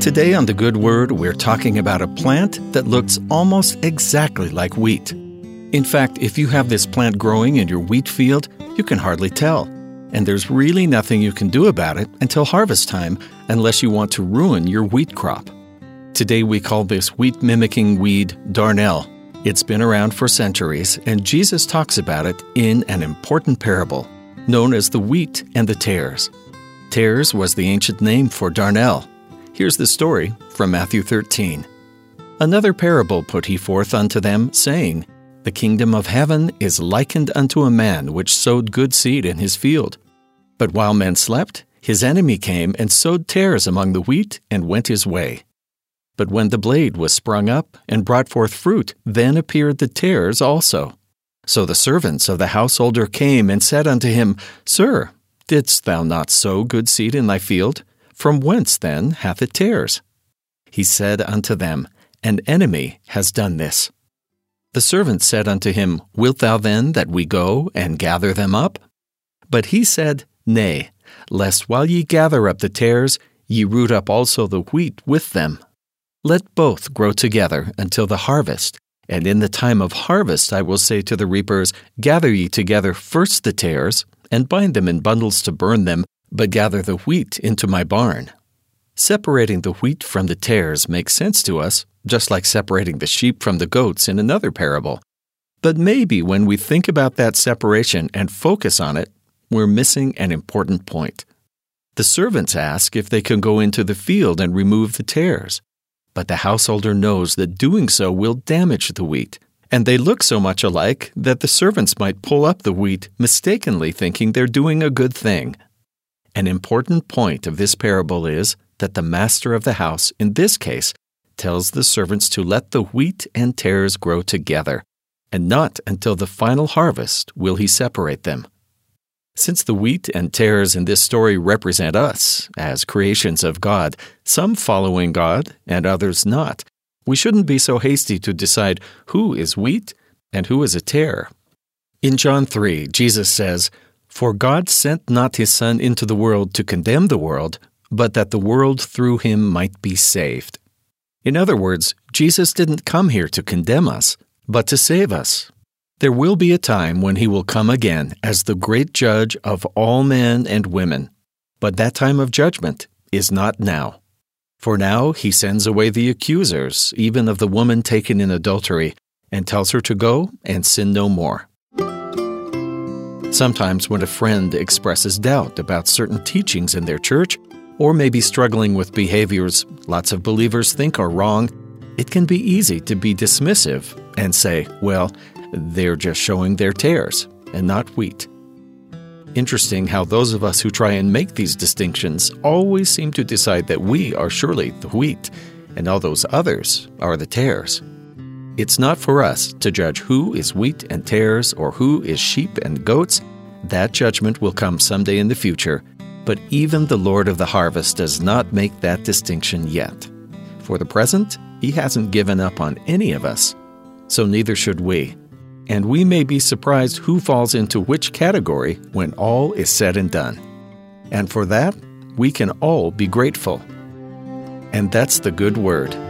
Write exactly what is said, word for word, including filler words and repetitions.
Today on The Good Word, we're talking about a plant that looks almost exactly like wheat. In fact, if you have this plant growing in your wheat field, you can hardly tell. And there's really nothing you can do about it until harvest time, unless you want to ruin your wheat crop. Today we call this wheat-mimicking weed darnel. It's been around for centuries, and Jesus talks about it in an important parable, known as the wheat and the tares. Tares was the ancient name for darnel. Here's the story from Matthew thirteen. Another parable put he forth unto them, saying, The kingdom of heaven is likened unto a man which sowed good seed in his field. But while men slept, his enemy came and sowed tares among the wheat, and went his way. But when the blade was sprung up and brought forth fruit, then appeared the tares also. So the servants of the householder came and said unto him, Sir, didst thou not sow good seed in thy field? From whence then hath it tares? He said unto them, An enemy has done this. The servant said unto him, Wilt thou then that we go and gather them up? But he said, Nay, lest while ye gather up the tares, ye root up also the wheat with them. Let both grow together until the harvest, and in the time of harvest I will say to the reapers, Gather ye together first the tares, and bind them in bundles to burn them, but gather the wheat into my barn. Separating the wheat from the tares makes sense to us, just like separating the sheep from the goats in another parable. But maybe when we think about that separation and focus on it, we're missing an important point. The servants ask if they can go into the field and remove the tares. But the householder knows that doing so will damage the wheat, and they look so much alike that the servants might pull up the wheat, mistakenly thinking they're doing a good thing. An important point of this parable is that the master of the house, in this case, tells the servants to let the wheat and tares grow together, and not until the final harvest will he separate them. Since the wheat and tares in this story represent us as creations of God, some following God and others not, we shouldn't be so hasty to decide who is wheat and who is a tare. In John three, Jesus says, For God sent not his Son into the world to condemn the world, but that the world through him might be saved. In other words, Jesus didn't come here to condemn us, but to save us. There will be a time when he will come again as the great judge of all men and women. But that time of judgment is not now. For now he sends away the accusers, even of the woman taken in adultery, and tells her to go and sin no more. Sometimes when a friend expresses doubt about certain teachings in their church, or may be struggling with behaviors lots of believers think are wrong, it can be easy to be dismissive and say, well, they're just showing their tares and not wheat. Interesting how those of us who try and make these distinctions always seem to decide that we are surely the wheat and all those others are the tares. It's not for us to judge who is wheat and tares or who is sheep and goats. That judgment will come someday in the future, but even the Lord of the harvest does not make that distinction yet. For the present, he hasn't given up on any of us, so neither should we. And we may be surprised who falls into which category when all is said and done. And for that, we can all be grateful. And that's the good word.